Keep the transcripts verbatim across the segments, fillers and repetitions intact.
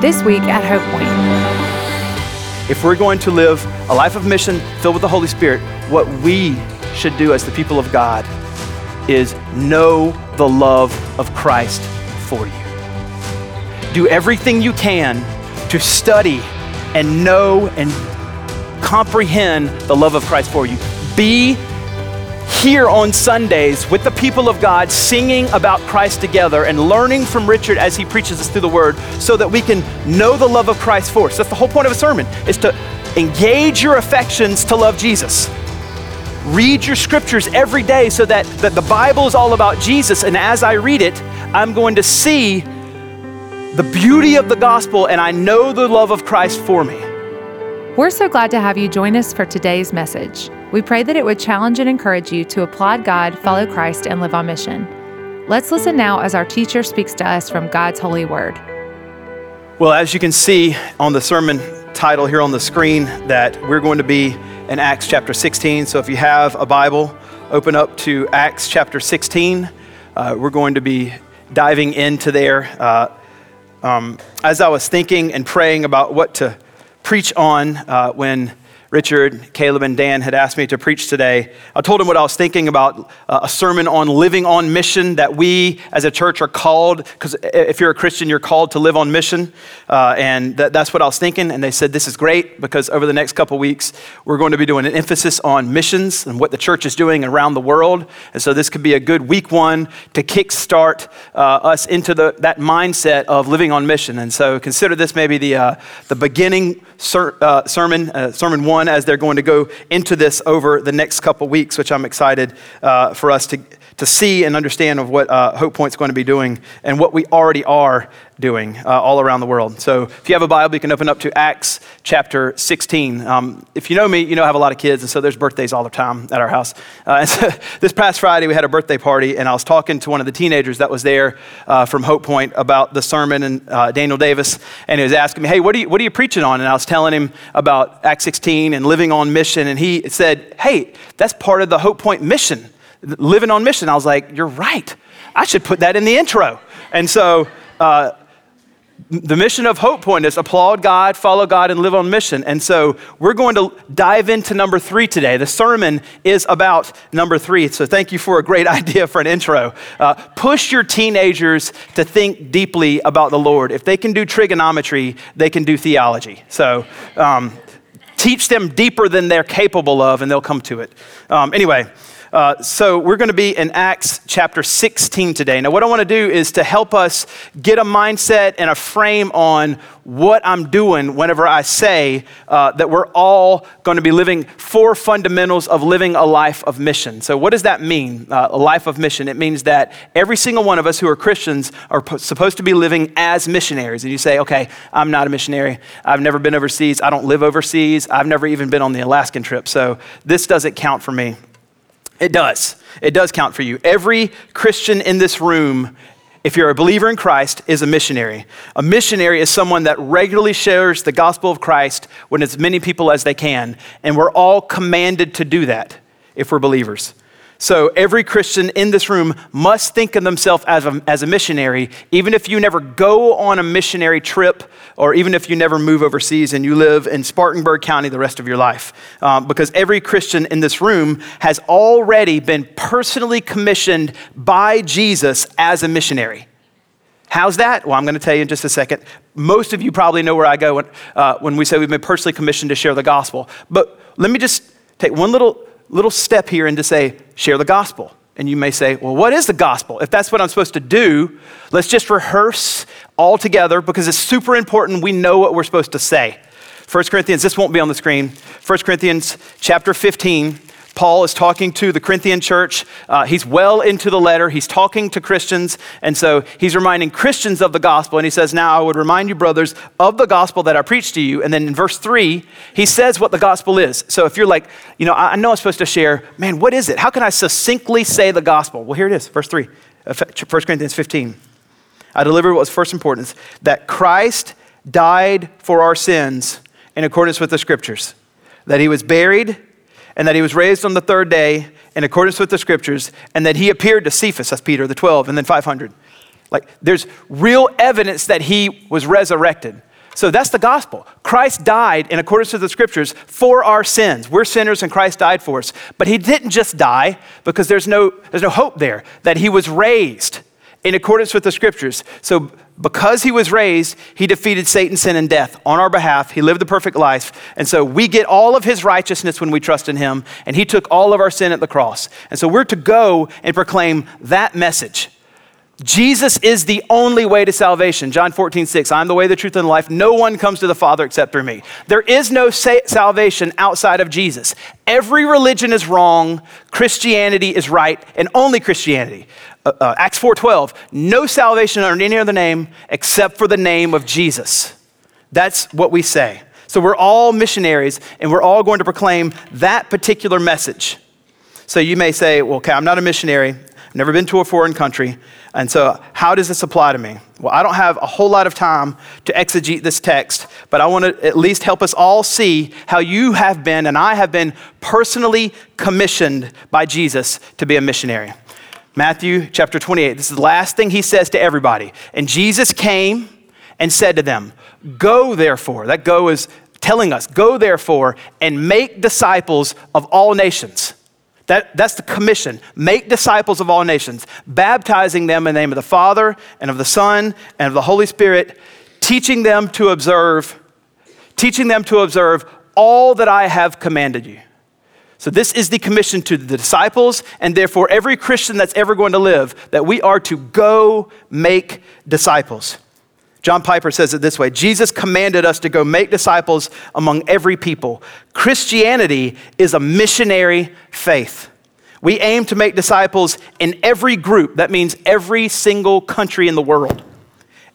this week at Hope Point. If we're going to live a life of mission filled with the Holy Spirit, what we should do as the people of God is know the love of Christ for you. Do everything you can to study and know and comprehend the love of Christ for you. Be here on Sundays with the people of God, singing about Christ together and learning from Richard as he preaches us through the word, so that we can know the love of Christ for us. That's the whole point of a sermon, is to engage your affections to love Jesus. Read your scriptures every day so that, that the Bible is all about Jesus, and as I read it, I'm going to see the beauty of the gospel and I know the love of Christ for me. We're so glad to have you join us for today's message. We pray that it would challenge and encourage you to applaud God, follow Christ, and live on mission. Let's listen now as our teacher speaks to us from God's holy word. Well, as you can see on the sermon title here on the screen, that we're going to be in Acts chapter sixteen. So if you have a Bible, open up to Acts chapter sixteen. Uh, we're going to be diving into there. Uh, um, as I was thinking and praying about what to preach on uh, when Richard, Caleb, and Dan had asked me to preach today, I told them what I was thinking about, uh, a sermon on living on mission, that we as a church are called, because if you're a Christian, you're called to live on mission. Uh, and th- that's what I was thinking. And they said, this is great, because over the next couple weeks, we're going to be doing an emphasis on missions and what the church is doing around the world. And so this could be a good week one to kickstart uh, us into the, that mindset of living on mission. And so consider this maybe the, uh, the beginning ser- uh, sermon, uh, sermon one, as they're going to go into this over the next couple weeks, which I'm excited uh, for us to, to see and understand of what uh, Hope Point's going to be doing and what we already are doing uh, all around the world. So if you have a Bible, you can open up to Acts chapter sixteen. Um, if you know me, you know I have a lot of kids, and so there's birthdays all the time at our house. Uh, and so this past Friday, we had a birthday party, and I was talking to one of the teenagers that was there uh, from Hope Point about the sermon and uh, Daniel Davis, and he was asking me, hey, what are you, what are you preaching on? And I was telling him about Acts sixteen and living on mission, and he said, hey, that's part of the Hope Point mission, living on mission. I was like, you're right. I should put that in the intro. And so, uh, the mission of Hope Point is applaud God, follow God, and live on mission. And so we're going to dive into number three today. The sermon is about number three. So thank you for a great idea for an intro. Uh, push your teenagers to think deeply about the Lord. If they can do trigonometry, they can do theology. So um, teach them deeper than they're capable of, and they'll come to it. Um, anyway. Uh, so we're going to be in Acts chapter sixteen today. Now, what I want to do is to help us get a mindset and a frame on what I'm doing whenever I say uh, that we're all going to be living four fundamentals of living a life of mission. So what does that mean, uh, a life of mission? It means that every single one of us who are Christians are po- supposed to be living as missionaries. And you say, okay, I'm not a missionary. I've never been overseas. I don't live overseas. I've never even been on the Alaskan trip. So this doesn't count for me. It does. It does count for you. Every Christian in this room, if you're a believer in Christ, is a missionary. A missionary is someone that regularly shares the gospel of Christ with as many people as they can. And we're all commanded to do that if we're believers. So every Christian in this room must think of themselves as a, as a missionary, even if you never go on a missionary trip, or even if you never move overseas and you live in Spartanburg County the rest of your life. Um, because every Christian in this room has already been personally commissioned by Jesus as a missionary. How's that? Well, I'm going to tell you in just a second. Most of you probably know where I go when, uh, when we say we've been personally commissioned to share the gospel. But let me just take one little... little step here and to say, share the gospel. And you may say, well, what is the gospel? If that's what I'm supposed to do, let's just rehearse all together, because it's super important we know what we're supposed to say. First Corinthians, this won't be on the screen. First Corinthians chapter fifteen, Paul is talking to the Corinthian church. Uh, he's well into the letter. He's talking to Christians. And so he's reminding Christians of the gospel. And he says, now I would remind you, brothers, of the gospel that I preached to you. And then in verse three, he says what the gospel is. So if you're like, you know, I know I'm supposed to share, man, what is it? How can I succinctly say the gospel? Well, here it is, verse three, First Corinthians fifteen. I delivered what was first importance, that Christ died for our sins in accordance with the scriptures, that he was buried, and that he was raised on the third day in accordance with the scriptures, and that he appeared to Cephas, that's Peter, the twelve, and then five hundred. Like, there's real evidence that he was resurrected. So that's the gospel. Christ died in accordance to the scriptures for our sins. We're sinners and Christ died for us. But he didn't just die, because there's no, there's no hope there, that he was raised in accordance with the scriptures. So because he was raised, he defeated Satan, sin, and death on our behalf. He lived the perfect life. And so we get all of his righteousness when we trust in him. And he took all of our sin at the cross. And so we're to go and proclaim that message. Jesus is the only way to salvation. John fourteen six, I'm the way, the truth, and the life. No one comes to the Father except through me. There is no sa- salvation outside of Jesus. Every religion is wrong. Christianity is right, and only Christianity. Uh, uh, Acts four twelve, no salvation under any other name except for the name of Jesus. That's what we say. So we're all missionaries, and we're all going to proclaim that particular message. So you may say, well, okay, I'm not a missionary. I've never been to a foreign country, and so how does this apply to me? Well, I don't have a whole lot of time to exegete this text, but I want to at least help us all see how you have been and I have been personally commissioned by Jesus to be a missionary. Matthew chapter twenty-eight, this is the last thing he says to everybody. And Jesus came and said to them, go therefore, that go is telling us, go therefore and make disciples of all nations. That, that's the commission. Make disciples of all nations, baptizing them in the name of the Father and of the Son and of the Holy Spirit, teaching them to observe, teaching them to observe all that I have commanded you. So this is the commission to the disciples, and therefore every Christian that's ever going to live, that we are to go make disciples. John Piper says it this way, Jesus commanded us to go make disciples among every people. Christianity is a missionary faith. We aim to make disciples in every group, that means every single country in the world,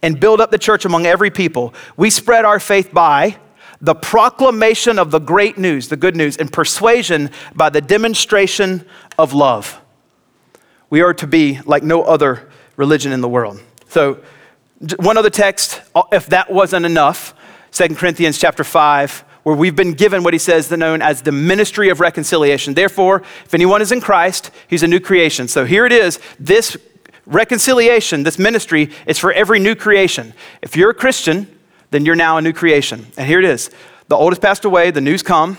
and build up the church among every people. We spread our faith by the proclamation of the great news, the good news, and persuasion by the demonstration of love. We are to be like no other religion in the world. So, one other text, if that wasn't enough, Second Corinthians chapter five, where we've been given what he says is known as the ministry of reconciliation. Therefore, if anyone is in Christ, he's a new creation. So here it is. This reconciliation, this ministry is for every new creation. If you're a Christian, then you're now a new creation. And here it is. The old has passed away, the new's come.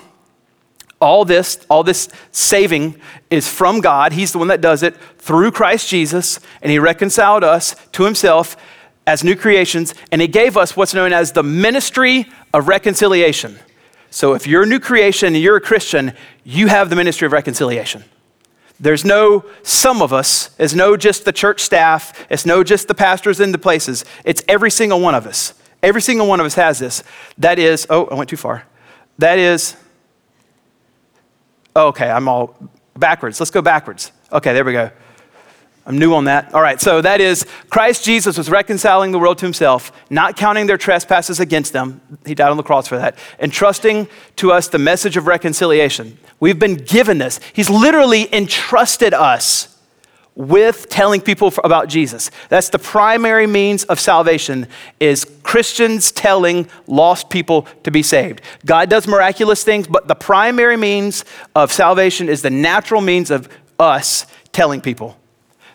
All this, all this saving is from God. He's the one that does it through Christ Jesus, and he reconciled us to himself as new creations, and he gave us what's known as the ministry of reconciliation. So if you're a new creation and you're a Christian, you have the ministry of reconciliation. There's no some of us, it's no just the church staff, it's no just the pastors in the places, it's every single one of us. Every single one of us has this. That is, oh, I went too far. That is, oh, okay, I'm all backwards. Let's go backwards. Okay, there we go. I'm new on that. All right, so that is Christ Jesus was reconciling the world to himself, not counting their trespasses against them. He died on the cross for that. Entrusting to us the message of reconciliation. We've been given this. He's literally entrusted us with telling people about Jesus. That's the primary means of salvation, is Christians telling lost people to be saved. God does miraculous things, but the primary means of salvation is the natural means of us telling people.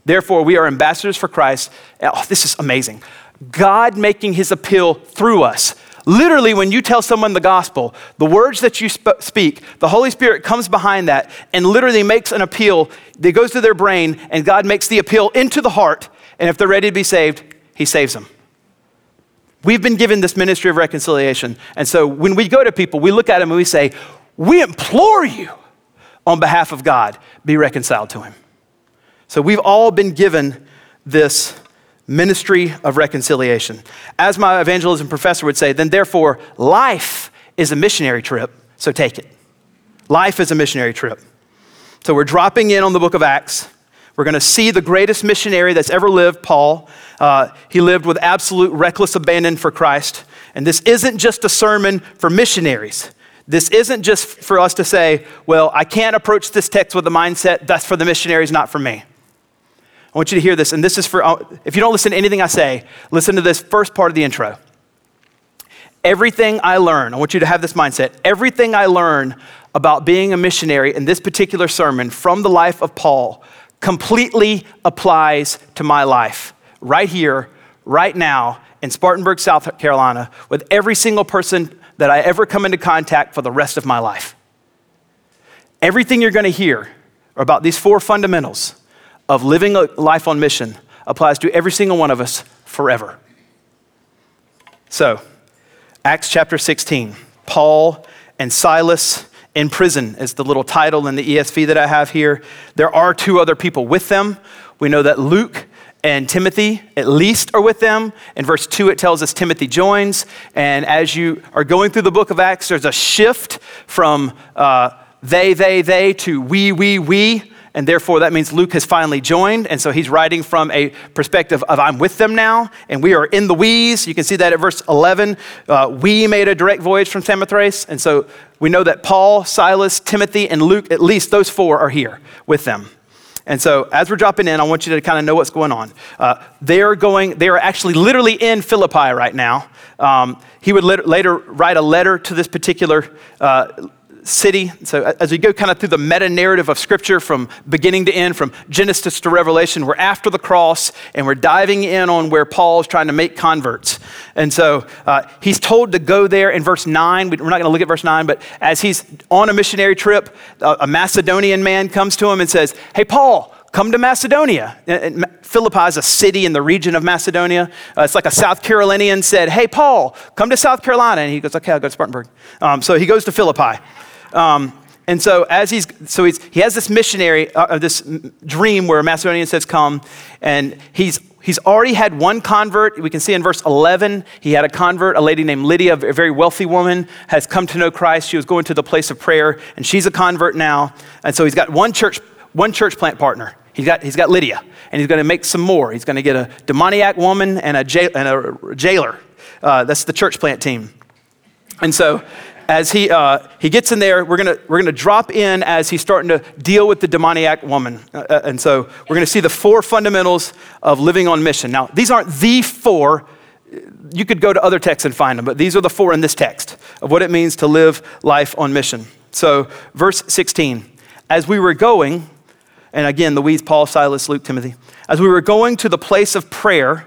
Therefore, we are ambassadors for Christ. Oh, this is amazing. God making his appeal through us. Literally, when you tell someone the gospel, the words that you sp- speak, the Holy Spirit comes behind that and literally makes an appeal that goes to their brain, and God makes the appeal into the heart, and if they're ready to be saved, he saves them. We've been given this ministry of reconciliation, and so when we go to people, we look at them and we say, we implore you on behalf of God, be reconciled to him. So we've all been given this ministry of reconciliation. As my evangelism professor would say, then therefore, life is a missionary trip, so take it. Life is a missionary trip. So we're dropping in on the book of Acts. We're gonna see the greatest missionary that's ever lived, Paul. Uh, he lived with absolute reckless abandon for Christ. And this isn't just a sermon for missionaries. This isn't just for us to say, well, I can't approach this text with the mindset, that's for the missionaries, not for me. I want you to hear this, and this is for, if you don't listen to anything I say, listen to this first part of the intro. Everything I learn, I want you to have this mindset, everything I learn about being a missionary in this particular sermon from the life of Paul completely applies to my life, right here, right now, in Spartanburg, South Carolina, with every single person that I ever come into contact for the rest of my life. Everything you're going to hear about these four fundamentals of living a life on mission applies to every single one of us forever. So, Acts chapter sixteen, Paul and Silas in prison is the little title in the E S V that I have here. There are two other people with them. We know that Luke and Timothy at least are with them. In verse two, it tells us Timothy joins. And as you are going through the book of Acts, there's a shift from uh, they, they, they to we, we, we. And therefore, that means Luke has finally joined. And so he's writing from a perspective of I'm with them now, and we are in the we's. You can see that at verse eleven. Uh, we made a direct voyage from Samothrace. And so we know that Paul, Silas, Timothy, and Luke, at least those four are here with them. And so as we're dropping in, I want you to kind of know what's going on. Uh, they are going, they are actually literally in Philippi right now. Um, he would later, later write a letter to this particular uh city. So as we go kind of through the meta narrative of scripture from beginning to end, from Genesis to Revelation, we're after the cross and we're diving in on where Paul's trying to make converts. And so uh, he's told to go there in verse nine. We're not going to look at verse nine, but as he's on a missionary trip, a Macedonian man comes to him and says, "Hey, Paul, come to Macedonia." And Philippi is a city in the region of Macedonia. Uh, it's like a South Carolinian said, "Hey, Paul, come to South Carolina." And he goes, "Okay, I'll go to Spartanburg." Um, so he goes to Philippi. Um, and so as he's, so he's, he has this missionary, uh, this dream where a Macedonian says, "Come," and he's, he's already had one convert. We can see in verse eleven, he had a convert, a lady named Lydia, a very wealthy woman, has come to know Christ. She was going to the place of prayer, and she's a convert now. And so he's got one church, one church plant partner. He's got, he's got Lydia, and he's going to make some more. He's going to get a demoniac woman and a, jail, and a jailer. Uh, that's the church plant team. And so as he uh, he gets in there, we're gonna we're gonna drop in as he's starting to deal with the demoniac woman, uh, and so we're gonna see the four fundamentals of living on mission. Now, these aren't the four; you could go to other texts and find them, but these are the four in this text of what it means to live life on mission. So, verse sixteen: as we were going, and again the weeds, Paul, Silas, Luke, Timothy. As we were going to the place of prayer,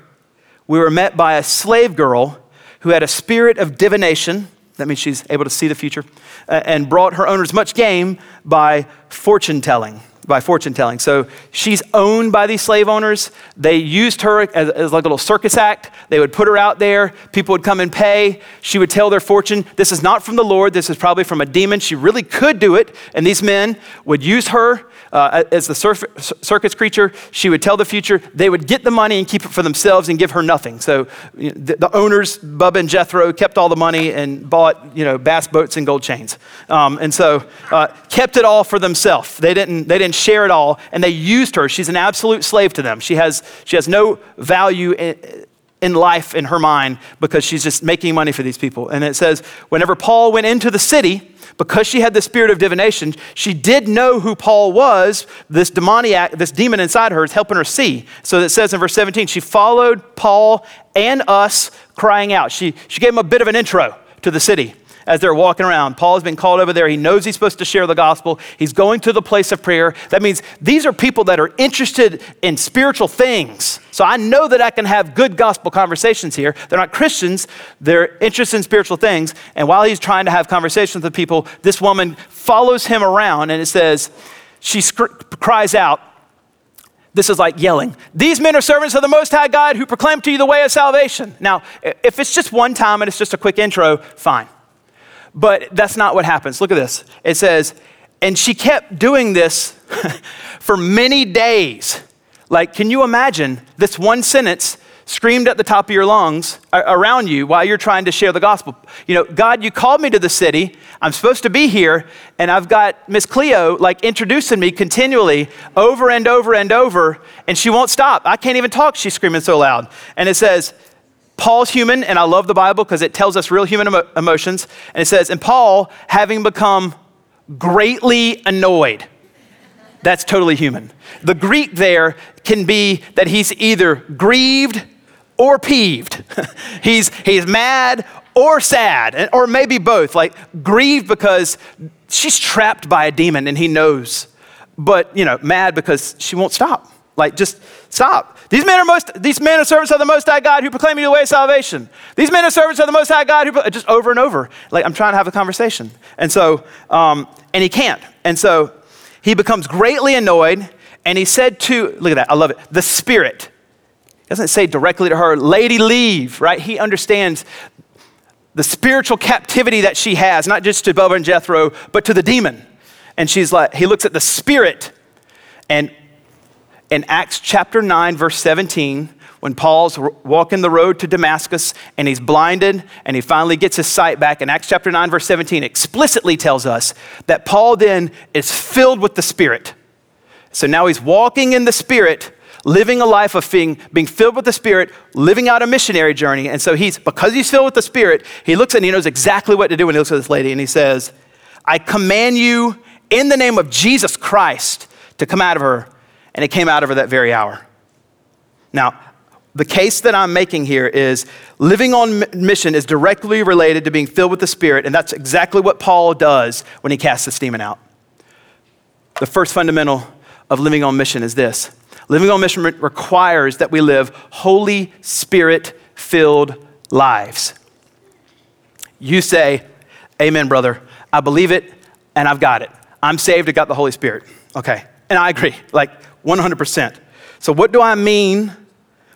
we were met by a slave girl who had a spirit of divination. That means she's able to see the future, uh, and brought her owners much gain by fortune telling, by fortune telling. So she's owned by these slave owners. They used her as, as like a little circus act. They would put her out there. People would come and pay. She would tell their fortune. This is not from the Lord. This is probably from a demon. She really could do it. And these men would use her uh, as the surf, circus creature. She would tell the future. They would get the money and keep it for themselves and give her nothing. So you know, the, the owners, Bubba and Jethro, kept all the money and bought you know bass boats and gold chains. Um, and so uh, kept it all for themselves. They didn't, they didn't share it all, and they used her. She's an absolute slave to them. She has she has no value in, in life in her mind because she's just making money for these people. And it says, whenever Paul went into the city, because she had the spirit of divination, she did know who Paul was. This demoniac, this demon inside her is helping her see. So it says in verse seventeen, she followed Paul and us crying out. She, she gave him a bit of an intro to the city. As they're walking around, Paul's been called over there. He knows he's supposed to share the gospel. He's going to the place of prayer. That means these are people that are interested in spiritual things. So I know that I can have good gospel conversations here. They're not Christians. They're interested in spiritual things. And while he's trying to have conversations with people, this woman follows him around, and it says, she sc- cries out, this is like yelling, "These men are servants of the Most High God who proclaim to you the way of salvation." Now, if it's just one time and it's just a quick intro, fine. But that's not what happens. Look at this. It says, and she kept doing this for many days. Like, can you imagine this one sentence screamed at the top of your lungs around you while you're trying to share the gospel? You know, "God, you called me to the city. I'm supposed to be here. And I've got Miss Cleo like introducing me continually over and over and over. And she won't stop. I can't even talk. She's screaming so loud." And it says, Paul's human, and I love the Bible because it tells us real human emo- emotions. And it says, and Paul, having become greatly annoyed. That's totally human. The Greek there can be that he's either grieved or peeved. he's, he's mad or sad, or maybe both. Like grieved because she's trapped by a demon and he knows. But, you know, mad because she won't stop. Like just Stop. These men are most. These men are servants of the Most High God who proclaim you the way of salvation. These men are servants of the Most High God who just over and over. Like I'm trying to have a conversation, and so um, and he can't, and so he becomes greatly annoyed, and he said to look at that. I love it. The Spirit it doesn't say directly to her, "Lady, leave." Right? He understands the spiritual captivity that she has, not just to Bubba and Jethro, but to the demon. And she's like, he looks at the Spirit, and. In Acts chapter nine, verse seventeen, when Paul's walking the road to Damascus and he's blinded and he finally gets his sight back, in Acts chapter nine, verse seventeen, explicitly tells us that Paul then is filled with the Spirit. So now he's walking in the Spirit, living a life of being, being filled with the Spirit, living out a missionary journey. And so he's, because he's filled with the Spirit, he looks and he knows exactly what to do when he looks at this lady and he says, "I command you in the name of Jesus Christ to come out of her." And it came out of her that very hour. Now, the case that I'm making here is living on mission is directly related to being filled with the Spirit, and that's exactly what Paul does when he casts this demon out. The first fundamental of living on mission is this. Living on mission requires that we live Holy Spirit-filled lives. You say, "Amen, brother. I believe it, and I've got it. I'm saved, I got the Holy Spirit." Okay, and I agree, like, one hundred percent. So what do I mean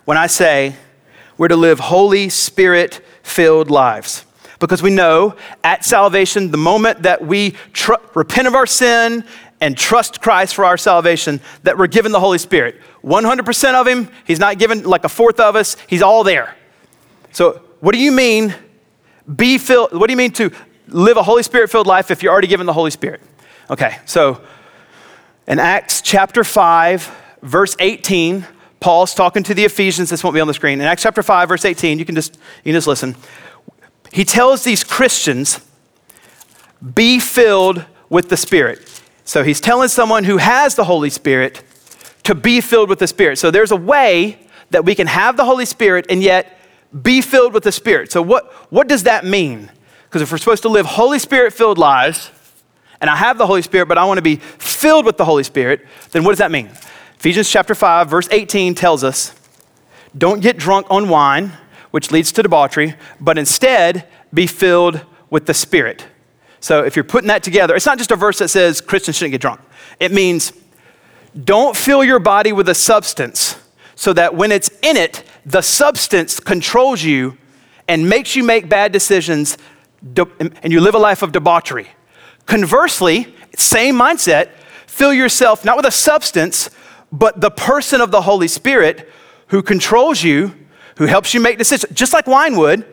when I say we're to live Holy Spirit-filled lives? Because we know at salvation, the moment that we tr- repent of our sin and trust Christ for our salvation, that we're given the Holy Spirit. one hundred percent of him, he's not given like a fourth of us, he's all there. So what do you mean be filled? What do you mean to live a Holy Spirit-filled life if you're already given the Holy Spirit? Okay, so in Acts chapter five, verse eighteen, Paul's talking to the Ephesians. This won't be on the screen. In Acts chapter five, verse eighteen, you can just, you can just listen. He tells these Christians, be filled with the Spirit. So he's telling someone who has the Holy Spirit to be filled with the Spirit. So there's a way that we can have the Holy Spirit and yet be filled with the Spirit. So what, what does that mean? Because if we're supposed to live Holy Spirit-filled lives, and I have the Holy Spirit, but I want to be filled with the Holy Spirit, then what does that mean? Ephesians chapter five, verse eighteen tells us, don't get drunk on wine, which leads to debauchery, but instead be filled with the Spirit. So if you're putting that together, it's not just a verse that says Christians shouldn't get drunk. It means don't fill your body with a substance so that when it's in it, the substance controls you and makes you make bad decisions and you live a life of debauchery. Conversely, same mindset, fill yourself not with a substance, but the person of the Holy Spirit who controls you, who helps you make decisions, just like wine would,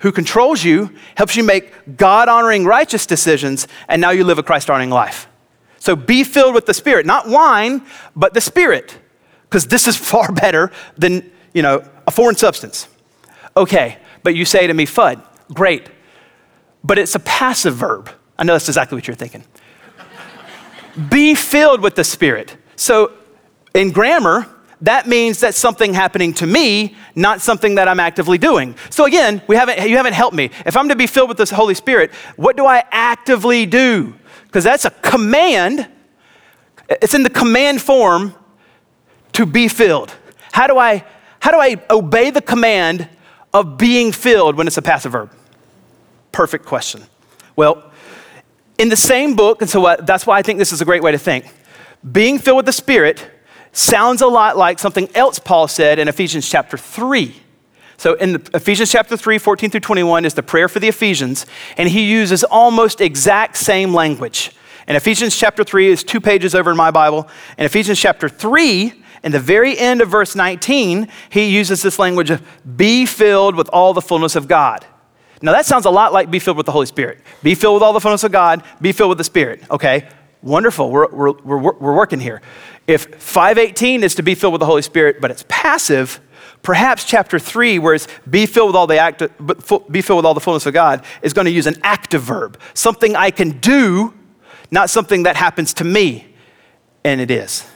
who controls you, helps you make God-honoring, righteous decisions, and now you live a Christ-honoring life. So be filled with the Spirit, not wine, but the Spirit, because this is far better than, you know, a foreign substance. Okay, but you say to me, "F U D, great, but it's a passive verb." I know that's exactly what you're thinking. Be filled with the Spirit. So in grammar, that means that's something happening to me, not something that I'm actively doing. So again, we haven't, you haven't helped me. If I'm to be filled with the Holy Spirit, what do I actively do? Because that's a command. It's in the command form to be filled. How do I, how do I obey the command of being filled when it's a passive verb? Perfect question. Well, in the same book, and so that's why I think this is a great way to think. Being filled with the Spirit sounds a lot like something else Paul said in Ephesians chapter three. So in the, Ephesians chapter three, fourteen through twenty-one is the prayer for the Ephesians, and he uses almost exact same language. And Ephesians chapter three is two pages over in my Bible. In Ephesians chapter three, in the very end of verse nineteen, he uses this language of be filled with all the fullness of God. Now that sounds a lot like be filled with the Holy Spirit. Be filled with all the fullness of God, be filled with the Spirit. Okay, wonderful, we're, we're, we're, we're working here. If five eighteen is to be filled with the Holy Spirit, but it's passive, perhaps chapter three, where it's be filled with all the, acti- be filled with all the fullness of God, is gonna use an active verb, something I can do, not something that happens to me, and it is.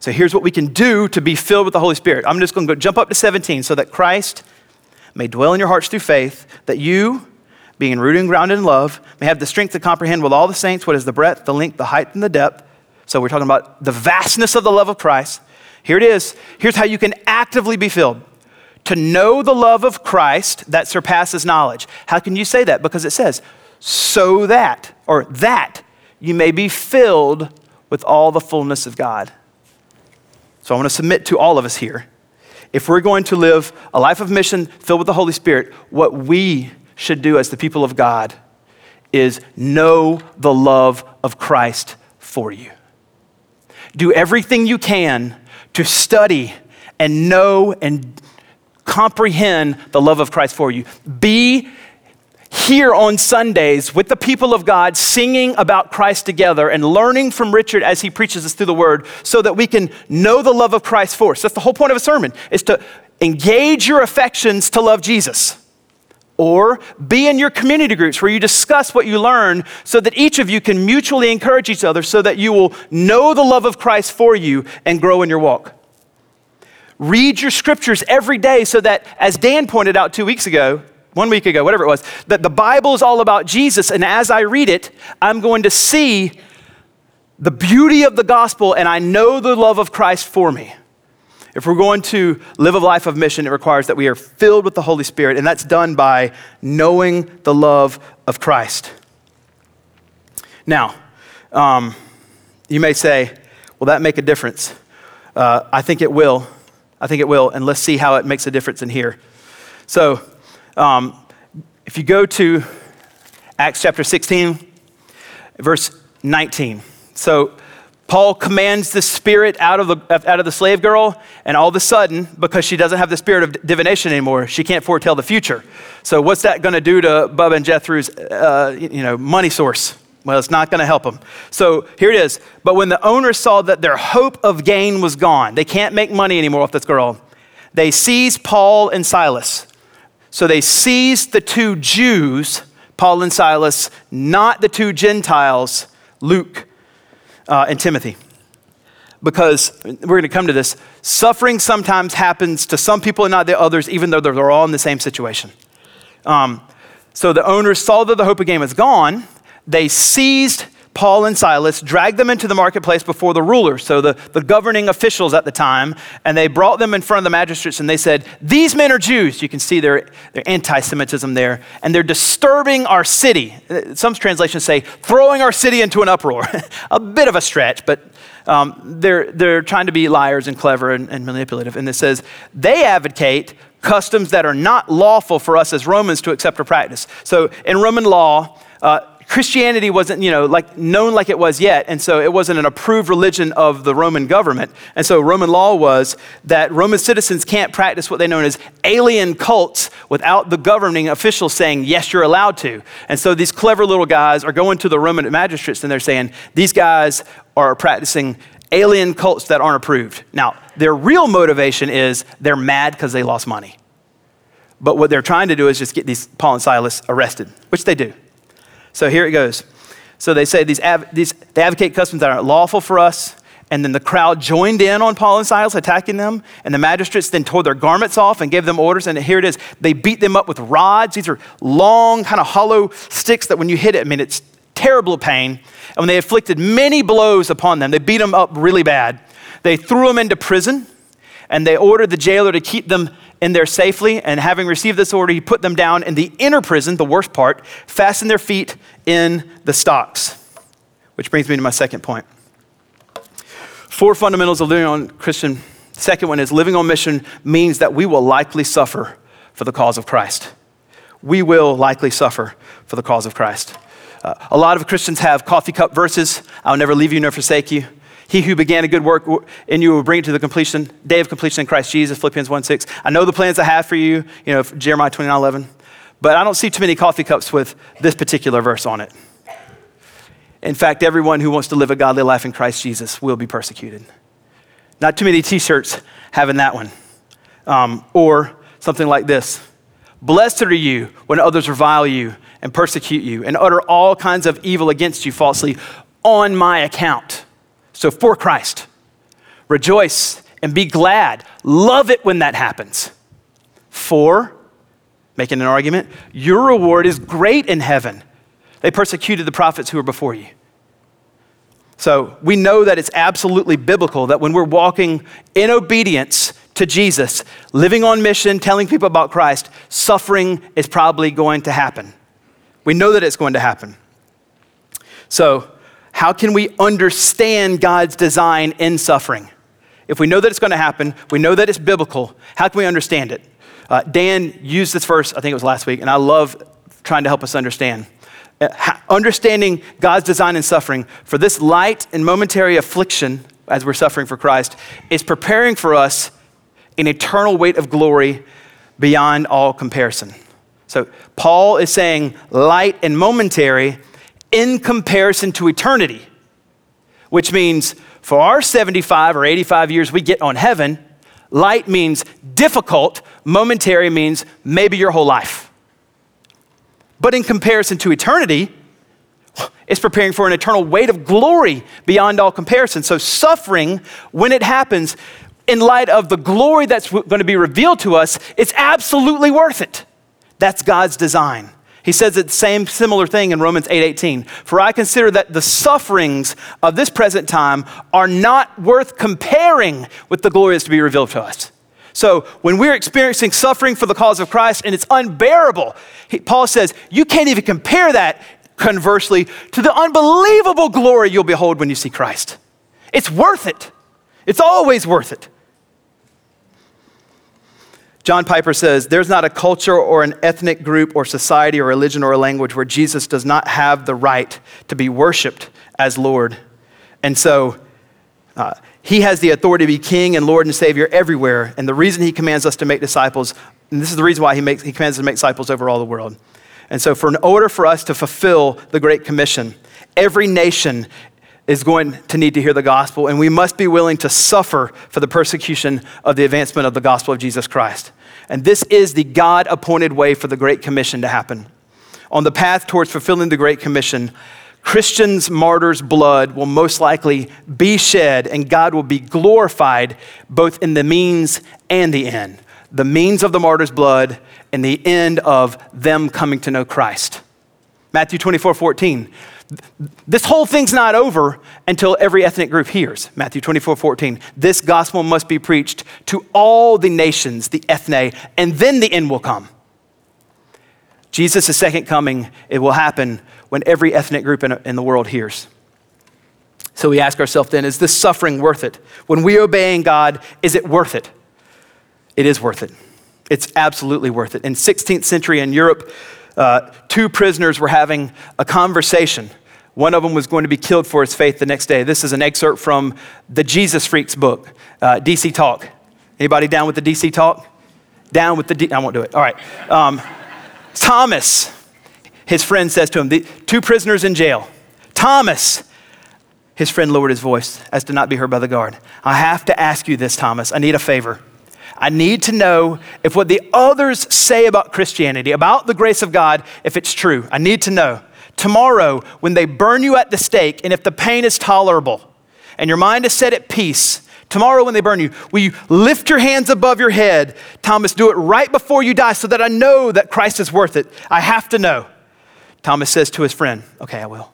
So here's what we can do to be filled with the Holy Spirit. I'm just gonna go jump up to seventeen so that Christ may dwell in your hearts through faith, that you, being rooted and grounded in love, may have the strength to comprehend with all the saints what is the breadth, the length, the height, and the depth. So we're talking about the vastness of the love of Christ, Here it is. Here's how you can actively be filled. To know the love of Christ that surpasses knowledge. How can you say that? Because it says, so that, or that you may be filled with all the fullness of God. So I want to submit to all of us here. If we're going to live a life of mission filled with the Holy Spirit, what we should do as the people of God is know the love of Christ for you. Do everything you can to study and know and comprehend the love of Christ for you. Be here on Sundays with the people of God singing about Christ together and learning from Richard as he preaches us through the word so that we can know the love of Christ for us. That's the whole point of a sermon, is to engage your affections to love Jesus. Or be in your community groups where you discuss what you learn so that each of you can mutually encourage each other so that you will know the love of Christ for you and grow in your walk. Read your scriptures every day so that, as Dan pointed out two weeks ago, one week ago, whatever it was, that the Bible is all about Jesus, and as I read it, I'm going to see the beauty of the gospel and I know the love of Christ for me. If we're going to live a life of mission, it requires that we are filled with the Holy Spirit, and that's done by knowing the love of Christ. Now, um, you may say, will that make a difference? Uh, I think it will. I think it will, and let's see how it makes a difference in here. So, um, if you go to Acts chapter sixteen, verse nineteen. So, Paul commands the spirit out of the, out of the slave girl, and all of a sudden, because she doesn't have the spirit of divination anymore, she can't foretell the future. So what's that gonna do to Bubba and Jethro's uh, you know, money source? Well, it's not gonna help them. So here it is. But when the owners saw that their hope of gain was gone, they can't make money anymore off this girl, they seized Paul and Silas. So they seized the two Jews, Paul and Silas, not the two Gentiles, Luke Uh, and Timothy, because we're going to come to this. Suffering sometimes happens to some people and not the others, even though they're all in the same situation. Um, so the owners saw that the hope of gain was gone. They seized Paul and Silas, dragged them into the marketplace before the rulers, so the, the governing officials at the time, and they brought them in front of the magistrates, and they said, these men are Jews. You can see their, their anti-Semitism there, and they're disturbing our city. Some translations say, throwing our city into an uproar. A bit of a stretch, but um, they're, they're trying to be liars and clever and, and manipulative, and it says, they advocate customs that are not lawful for us as Romans to accept or practice. So in Roman law, uh, Christianity wasn't, you know, like known like it was yet, and so it wasn't an approved religion of the Roman government. And so Roman law was that Roman citizens can't practice what they know as alien cults without the governing officials saying, yes, you're allowed to. And so these clever little guys are going to the Roman magistrates and they're saying, these guys are practicing alien cults that aren't approved. Now, their real motivation is they're mad because they lost money. But what they're trying to do is just get these Paul and Silas arrested, which they do. So here it goes. So they say these, av- these they advocate customs that aren't lawful for us. And then the crowd joined in on Paul and Silas, attacking them. And the magistrates then tore their garments off and gave them orders. And here it is. They beat them up with rods. These are long, kind of hollow sticks that when you hit it, I mean, it's terrible pain. And when they inflicted many blows upon them, they beat them up really bad. They threw them into prison. And they ordered the jailer to keep them in there safely, and having received this order, he put them down in the inner prison, the worst part, fastened their feet in the stocks. Which brings me to my second point. Four fundamentals of living on Christian. Second one is living on mission means that we will likely suffer for the cause of Christ. We will likely suffer for the cause of Christ. Uh, a lot of Christians have coffee cup verses. I'll never leave you nor forsake you. He who began a good work in you will bring it to the completion, day of completion in Christ Jesus, Philippians one six. I know the plans I have for you, you know, Jeremiah twenty-nine eleven. But I don't see too many coffee cups with this particular verse on it. In fact, everyone who wants to live a godly life in Christ Jesus will be persecuted. Not too many t-shirts having that one. Um, or something like this. Blessed are you when others revile you and persecute you and utter all kinds of evil against you falsely on my account. So for Christ, rejoice and be glad. Love it when that happens. For, making an argument, your reward is great in heaven. They persecuted the prophets who were before you. So we know that it's absolutely biblical that when we're walking in obedience to Jesus, living on mission, telling people about Christ, suffering is probably going to happen. We know that it's going to happen. So how can we understand God's design in suffering? If we know that it's going to happen, we know that it's biblical, how can we understand it? Uh, Dan used this verse, I think it was last week, and I love trying to help us understand. Uh, understanding God's design in suffering, for this light and momentary affliction, as we're suffering for Christ, is preparing for us an eternal weight of glory beyond all comparison. So Paul is saying light and momentary in comparison to eternity, which means for our seventy-five or eighty-five years we get on heaven, light means difficult, momentary means maybe your whole life. But in comparison to eternity, it's preparing for an eternal weight of glory beyond all comparison. So suffering, when it happens, in light of the glory that's going to be revealed to us, it's absolutely worth it. That's God's design. He says the same similar thing in Romans eight eighteen. For I consider that the sufferings of this present time are not worth comparing with the glory that's to be revealed to us. So when we're experiencing suffering for the cause of Christ and it's unbearable, he, Paul says, you can't even compare that, conversely, to the unbelievable glory you'll behold when you see Christ. It's worth it. It's always worth it. John Piper says, there's not a culture or an ethnic group or society or religion or a language where Jesus does not have the right to be worshiped as Lord. And so uh, he has the authority to be king and Lord and Savior everywhere. And the reason he commands us to make disciples, and this is the reason why he, makes, he commands us to make disciples over all the world. And so for in order for us to fulfill the Great Commission, every nation is going to need to hear the gospel, and we must be willing to suffer for the persecution of the advancement of the gospel of Jesus Christ. And this is the God-appointed way for the Great Commission to happen. On the path towards fulfilling the Great Commission, Christians' martyrs' blood will most likely be shed, and God will be glorified both in the means and the end. The means of the martyrs' blood and the end of them coming to know Christ. Matthew twenty-four fourteen. This whole thing's not over until every ethnic group hears. Matthew twenty-four fourteen. This gospel must be preached to all the nations, the ethne, and then the end will come. Jesus' second coming, it will happen when every ethnic group in, in the world hears. So we ask ourselves then, is this suffering worth it? When we're obeying God, is it worth it? It is worth it. It's absolutely worth it. In sixteenth century in Europe, uh, two prisoners were having a conversation. One of them was going to be killed for his faith the next day. This is an excerpt from the Jesus Freaks book, uh, D C Talk. Anybody down with the D C Talk? Down with the D, I won't do it, all right. Um, Thomas, his friend says to him, the two prisoners in jail. Thomas, his friend lowered his voice as to not be heard by the guard. I have to ask you this, Thomas, I need a favor. I need to know if what the others say about Christianity, about the grace of God, if it's true. I need to know. Tomorrow, when they burn you at the stake, and if the pain is tolerable, and your mind is set at peace, tomorrow when they burn you, will you lift your hands above your head? Thomas, do it right before you die so that I know that Christ is worth it. I have to know. Thomas says to his friend, okay, I will.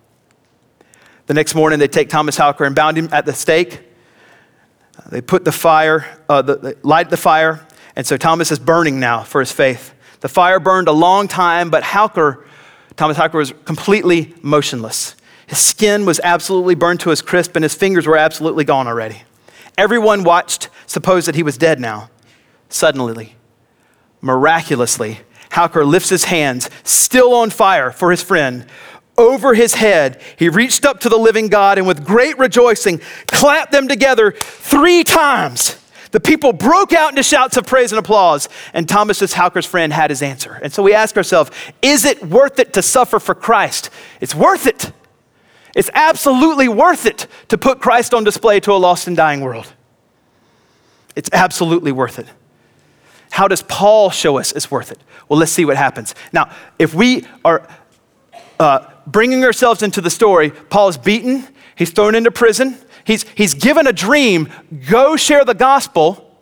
The next morning, they take Thomas Hauker and bound him at the stake. They put the fire, uh, the, they light the fire, and so Thomas is burning now for his faith. The fire burned a long time, but Hauker, Thomas Hauker was completely motionless. His skin was absolutely burned to his crisp, and his fingers were absolutely gone already. Everyone watched, supposed that he was dead now. Suddenly, miraculously, Hauker lifts his hands, still on fire for his friend. Over his head, he reached up to the living God and with great rejoicing, clapped them together three times. The people broke out into shouts of praise and applause, and Thomas Hauker's friend had his answer. And so we ask ourselves, is it worth it to suffer for Christ? It's worth it. It's absolutely worth it to put Christ on display to a lost and dying world. It's absolutely worth it. How does Paul show us it's worth it? Well, let's see what happens. Now, if we are... Uh, bringing ourselves into the story, Paul's beaten, he's thrown into prison, he's, he's given a dream, go share the gospel.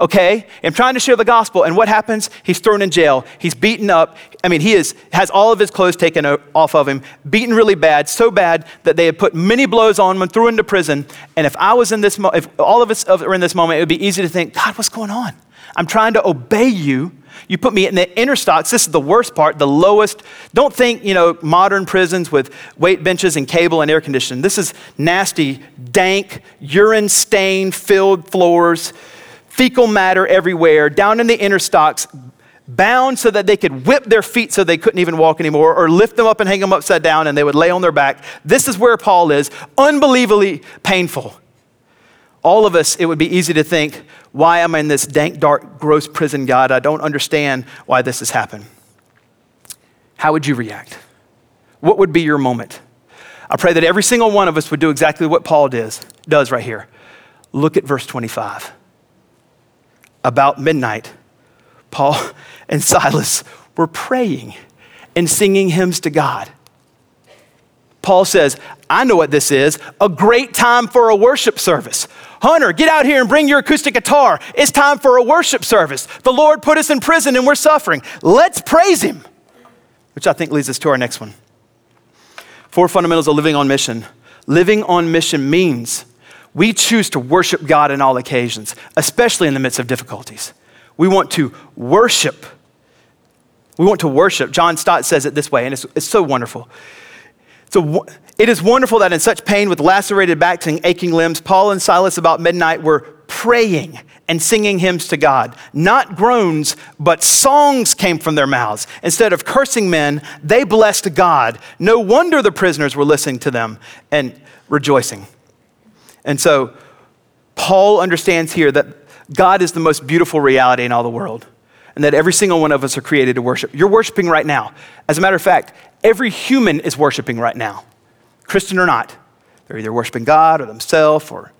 okay? I'm trying to share the gospel, and what happens? He's thrown in jail. He's beaten up. I mean, he is has all of his clothes taken off of him, beaten really bad, so bad that they had put many blows on him, threw him into prison. And if I was in this, mo- if all of us were in this moment, it would be easy to think, God, what's going on? I'm trying to obey you. You put me in the inner stocks. This is the worst part, the lowest. Don't think, you know, modern prisons with weight benches and cable and air conditioning. This is nasty, dank, urine-stained, filled floors, fecal matter everywhere, down in the inner stocks, bound so that they could whip their feet so they couldn't even walk anymore, or lift them up and hang them upside down and they would lay on their back. This is where Paul is. Unbelievably painful. All of us, it would be easy to think, why am I in this dank, dark, gross prison, God? I don't understand why this has happened. How would you react? What would be your moment? I pray that every single one of us would do exactly what Paul does, does right here. Look at verse twenty-five. About midnight, Paul and Silas were praying and singing hymns to God. Paul says, I know what this is, a great time for a worship service. Hunter, get out here and bring your acoustic guitar. It's time for a worship service. The Lord put us in prison and we're suffering. Let's praise him, which I think leads us to our next one. Four fundamentals of living on mission. Living on mission means we choose to worship God in all occasions, especially in the midst of difficulties. We want to worship. We want to worship. John Stott says it this way, and it's, it's so wonderful. So it is wonderful that in such pain with lacerated backs and aching limbs, Paul and Silas about midnight were praying and singing hymns to God. Not groans, but songs came from their mouths. Instead of cursing men, they blessed God. No wonder the prisoners were listening to them and rejoicing. And so Paul understands here that God is the most beautiful reality in all the world, and that every single one of us are created to worship. You're worshiping right now. As a matter of fact, every human is worshiping right now, Christian or not. They're either worshiping God or themselves or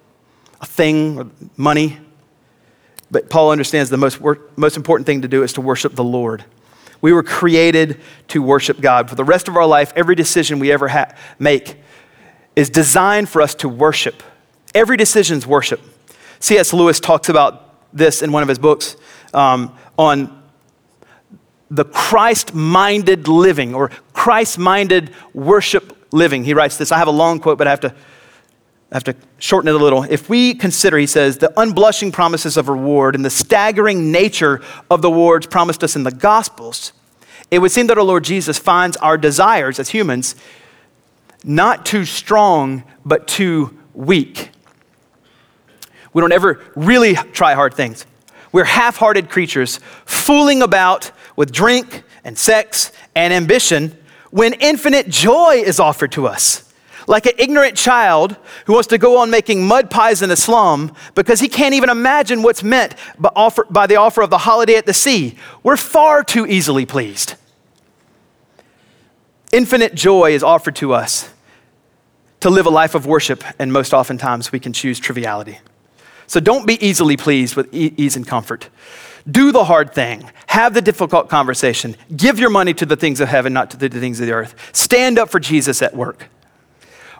a thing or money. But Paul understands the most wor- most important thing to do is to worship the Lord. We were created to worship God. For the rest of our life, every decision we ever ha- make is designed for us to worship. Every decision's worship. C S Lewis talks about this in one of his books um, on the Christ-minded living or Christ-minded worship living. He writes this. I have a long quote, but I have to, I have to shorten it a little. If we consider, he says, the unblushing promises of reward and the staggering nature of the rewards promised us in the Gospels, it would seem that our Lord Jesus finds our desires as humans not too strong, but too weak. We don't ever really try hard things. We're half-hearted creatures fooling about with drink and sex and ambition when infinite joy is offered to us. Like an ignorant child who wants to go on making mud pies in a slum because he can't even imagine what's meant by, offer, by the offer of the holiday at the sea. We're far too easily pleased. Infinite joy is offered to us to live a life of worship, and most oftentimes we can choose triviality. So don't be easily pleased with ease and comfort. Do the hard thing. Have the difficult conversation. Give your money to the things of heaven, not to the things of the earth. Stand up for Jesus at work.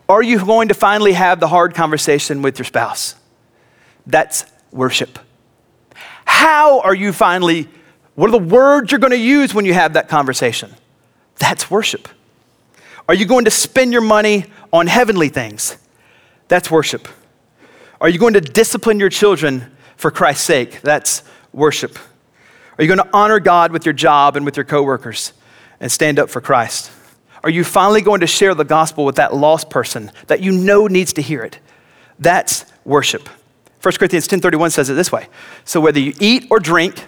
Are you going to finally have the hard conversation with your spouse? That's worship. How are you finally, what are the words you're going to use when you have that conversation? That's worship. Are you going to spend your money on heavenly things? That's worship. Are you going to discipline your children for Christ's sake? That's worship. Are you going to honor God with your job and with your coworkers and stand up for Christ? Are you finally going to share the gospel with that lost person that you know needs to hear it? That's worship. First Corinthians ten thirty-one says it this way. So whether you eat or drink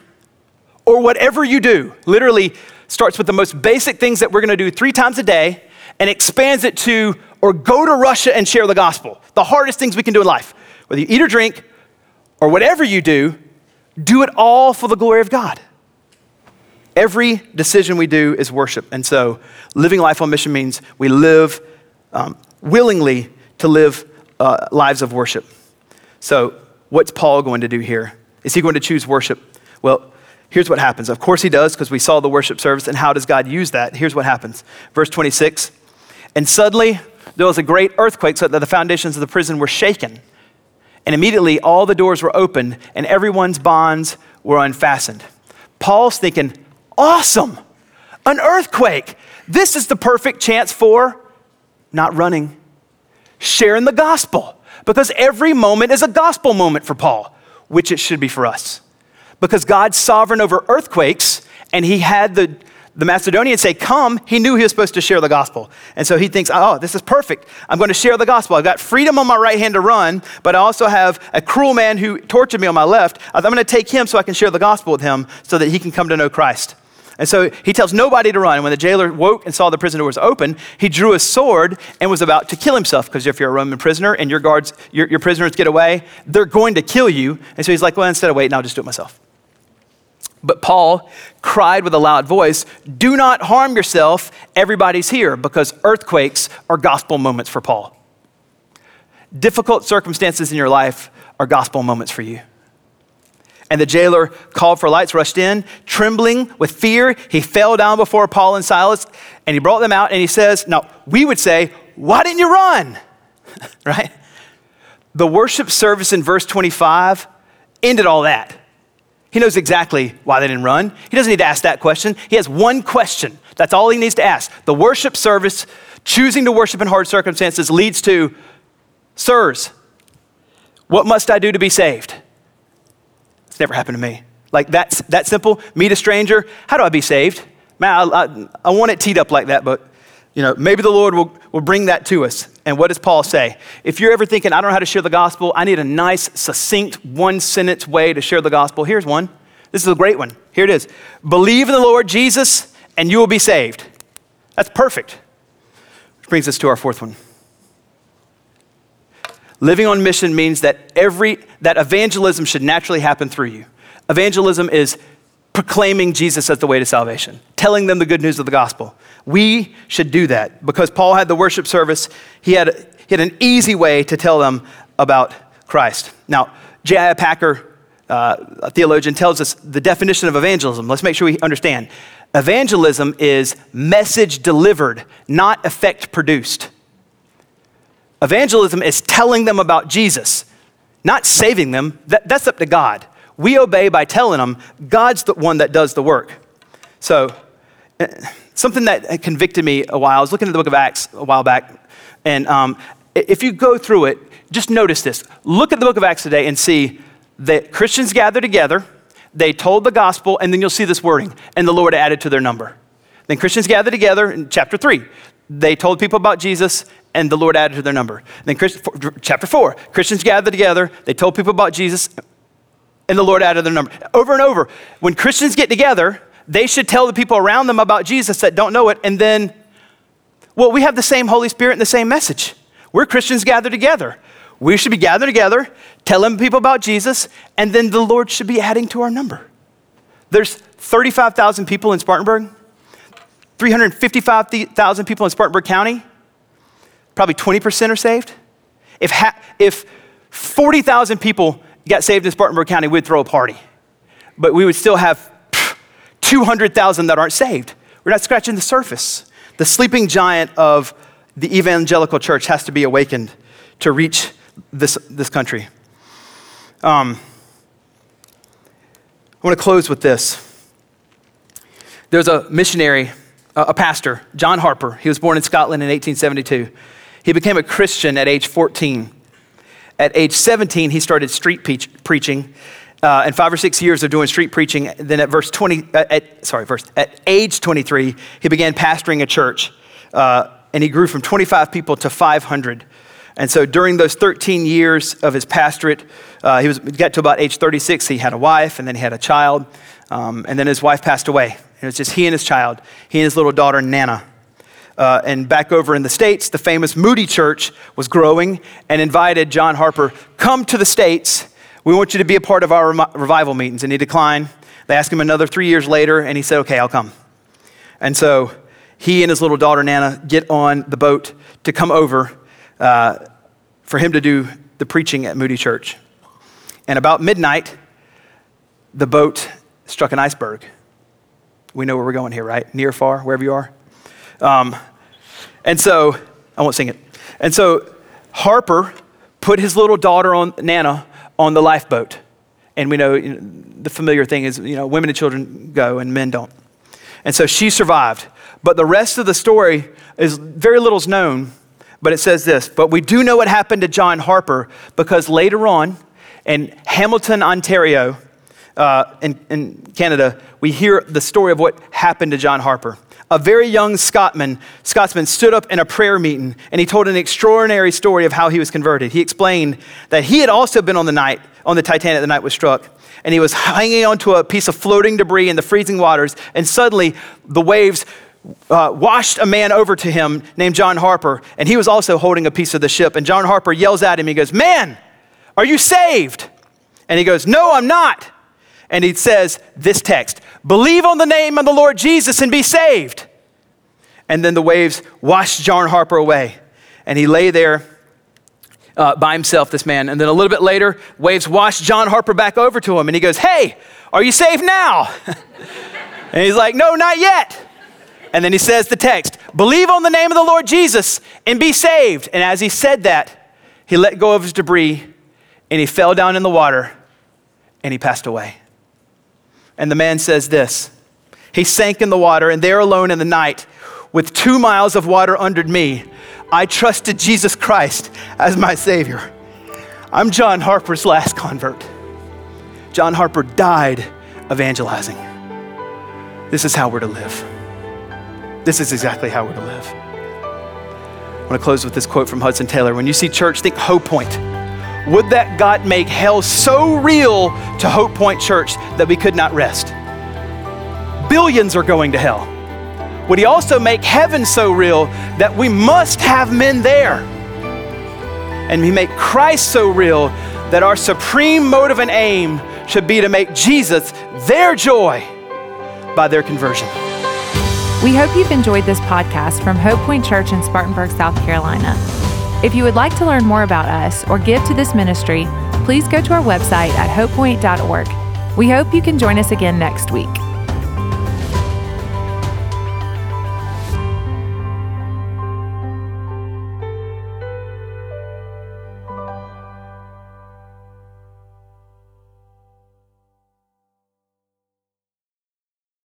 or whatever you do, literally starts with the most basic things that we're going to do three times a day and expands it to, or go to Russia and share the gospel. The hardest things we can do in life. Whether you eat or drink or whatever you do, do it all for the glory of God. Every decision we do is worship. And so living life on mission means we live um, willingly to live uh, lives of worship. So what's Paul going to do here? Is he going to choose worship? Well, here's what happens. Of course he does, because we saw the worship service, and how does God use that? Here's what happens. Verse twenty-six, and suddenly there was a great earthquake so that the foundations of the prison were shaken. And immediately all the doors were opened and everyone's bonds were unfastened. Paul's thinking, awesome, an earthquake. This is the perfect chance for not running, sharing the gospel, because every moment is a gospel moment for Paul, which it should be for us, because God's sovereign over earthquakes, and he had the, the Macedonians say, come. He knew he was supposed to share the gospel. And so he thinks, oh, this is perfect. I'm going to share the gospel. I've got freedom on my right hand to run, but I also have a cruel man who tortured me on my left. I'm going to take him so I can share the gospel with him so that he can come to know Christ. And so he tells nobody to run. And when the jailer woke and saw the prison doors open, he drew his sword and was about to kill himself. Because if you're a Roman prisoner and your guards, your, your prisoners get away, they're going to kill you. And so he's like, well, instead of waiting, I'll just do it myself. But Paul cried with a loud voice, do not harm yourself. Everybody's here, because earthquakes are gospel moments for Paul. Difficult circumstances in your life are gospel moments for you. And the jailer called for lights, rushed in, trembling with fear. He fell down before Paul and Silas, and he brought them out, and he says, now we would say, why didn't you run? Right? The worship service in verse twenty-five ended all that. He knows exactly why they didn't run. He doesn't need to ask that question. He has one question. That's all he needs to ask. The worship service, choosing to worship in hard circumstances, leads to, sirs, what must I do to be saved? It's never happened to me. Like that's that simple. Meet a stranger. How do I be saved? Man, I, I, I want it teed up like that, but you know, maybe the Lord will, will bring that to us. And what does Paul say? If you're ever thinking, I don't know how to share the gospel, I need a nice, succinct, one sentence way to share the gospel. Here's one. This is a great one. Here it is. Believe in the Lord Jesus and you will be saved. That's perfect. Which brings us to our fourth one. Living on mission means that every that evangelism should naturally happen through you. Evangelism is proclaiming Jesus as the way to salvation, telling them the good news of the gospel. We should do that because Paul had the worship service. He had, he had an easy way to tell them about Christ. Now, J I Packer, uh, a theologian, tells us the definition of evangelism. Let's make sure we understand. Evangelism is message delivered, not effect produced. Evangelism is telling them about Jesus, not saving them. That, that's up to God. We obey by telling them. God's the one that does the work. So uh, something that convicted me a while, I was looking at the book of Acts a while back, and um, if you go through it, just notice this. Look at the book of Acts today and see that Christians gathered together, they told the gospel, and then you'll see this wording, and the Lord added to their number. Then Christians gathered together in chapter three. They told people about Jesus, and the Lord added to their number. Then chapter four, Christians gathered together. They told people about Jesus, and the Lord added to their number. Over and over, when Christians get together, they should tell the people around them about Jesus that don't know it. And then, well, we have the same Holy Spirit and the same message. We're Christians gathered together. We should be gathered together, telling people about Jesus, and then the Lord should be adding to our number. There's thirty-five thousand people in Spartanburg, three hundred fifty-five thousand people in Spartanburg County. Probably twenty percent are saved. If ha- if forty thousand people got saved in Spartanburg County, we'd throw a party. But we would still have pff, two hundred thousand that aren't saved. We're not scratching the surface. The sleeping giant of the evangelical church has to be awakened to reach this, this country. Um, I want to close with this. There's a missionary, a pastor, John Harper. He was born in Scotland in eighteen seventy-two. He became a Christian at age fourteen. At age seventeen, he started street pe- preaching, uh, and five or six years of doing street preaching. Then at verse twenty, uh, at, sorry, verse at age twenty-three, he began pastoring a church, uh, and he grew from twenty-five people to five hundred. And so during those thirteen years of his pastorate, uh, he was got to about age thirty-six. He had a wife, and then he had a child, um, and then his wife passed away. It was just he and his child, he and his little daughter, Nana. Uh, and back over in the States, the famous Moody Church was growing and invited John Harper, come to the States. We want you to be a part of our re- revival meetings. And he declined. They asked him another three years later, and he said, okay, I'll come. And so he and his little daughter, Nana, get on the boat to come over uh, for him to do the preaching at Moody Church. And about midnight, the boat struck an iceberg. We know where we're going here, right? Near, far, wherever you are. Um, and so, I won't sing it. And so Harper put his little daughter, on Nana, on the lifeboat. And we know, you know the familiar thing is, you know, women and children go and men don't. And so she survived. But the rest of the story is very little is known, but it says this, but we do know what happened to John Harper, because later on in Hamilton, Ontario, uh, in, in Canada, we hear the story of what happened to John Harper. A very young Scotsman, Scotsman stood up in a prayer meeting, and he told an extraordinary story of how he was converted. He explained that he had also been on the night, on the Titanic the night was struck, and he was hanging onto a piece of floating debris in the freezing waters, and suddenly the waves Uh, washed a man over to him named John Harper, and he was also holding a piece of the ship. And John Harper yells at him, he goes, "Man, are you saved?" And he goes, "No, I'm not." And he says this text, "Believe on the name of the Lord Jesus and be saved." And then the waves washed John Harper away, and he lay there uh, by himself, this man. And then a little bit later, waves washed John Harper back over to him, and he goes, "Hey, are you saved now?" And he's like, "No, not yet." And then he says the text, "Believe on the name of the Lord Jesus and be saved." And as he said that, he let go of his debris and he fell down in the water and he passed away. And the man says this, he sank in the water, and there alone in the night with two miles of water under me, I trusted Jesus Christ as my Savior. I'm John Harper's last convert. John Harper died evangelizing. This is how we're to live. This is exactly how we're to live. I want to close with this quote from Hudson Taylor. When you see church, think Hope Point. Would that God make hell so real to Hope Point Church that we could not rest? Billions are going to hell. Would he also make heaven so real that we must have men there? And he make Christ so real that our supreme motive and aim should be to make Jesus their joy by their conversion. We hope you've enjoyed this podcast from Hope Point Church in Spartanburg, South Carolina. If you would like to learn more about us or give to this ministry, please go to our website at hope point dot org. We hope you can join us again next week.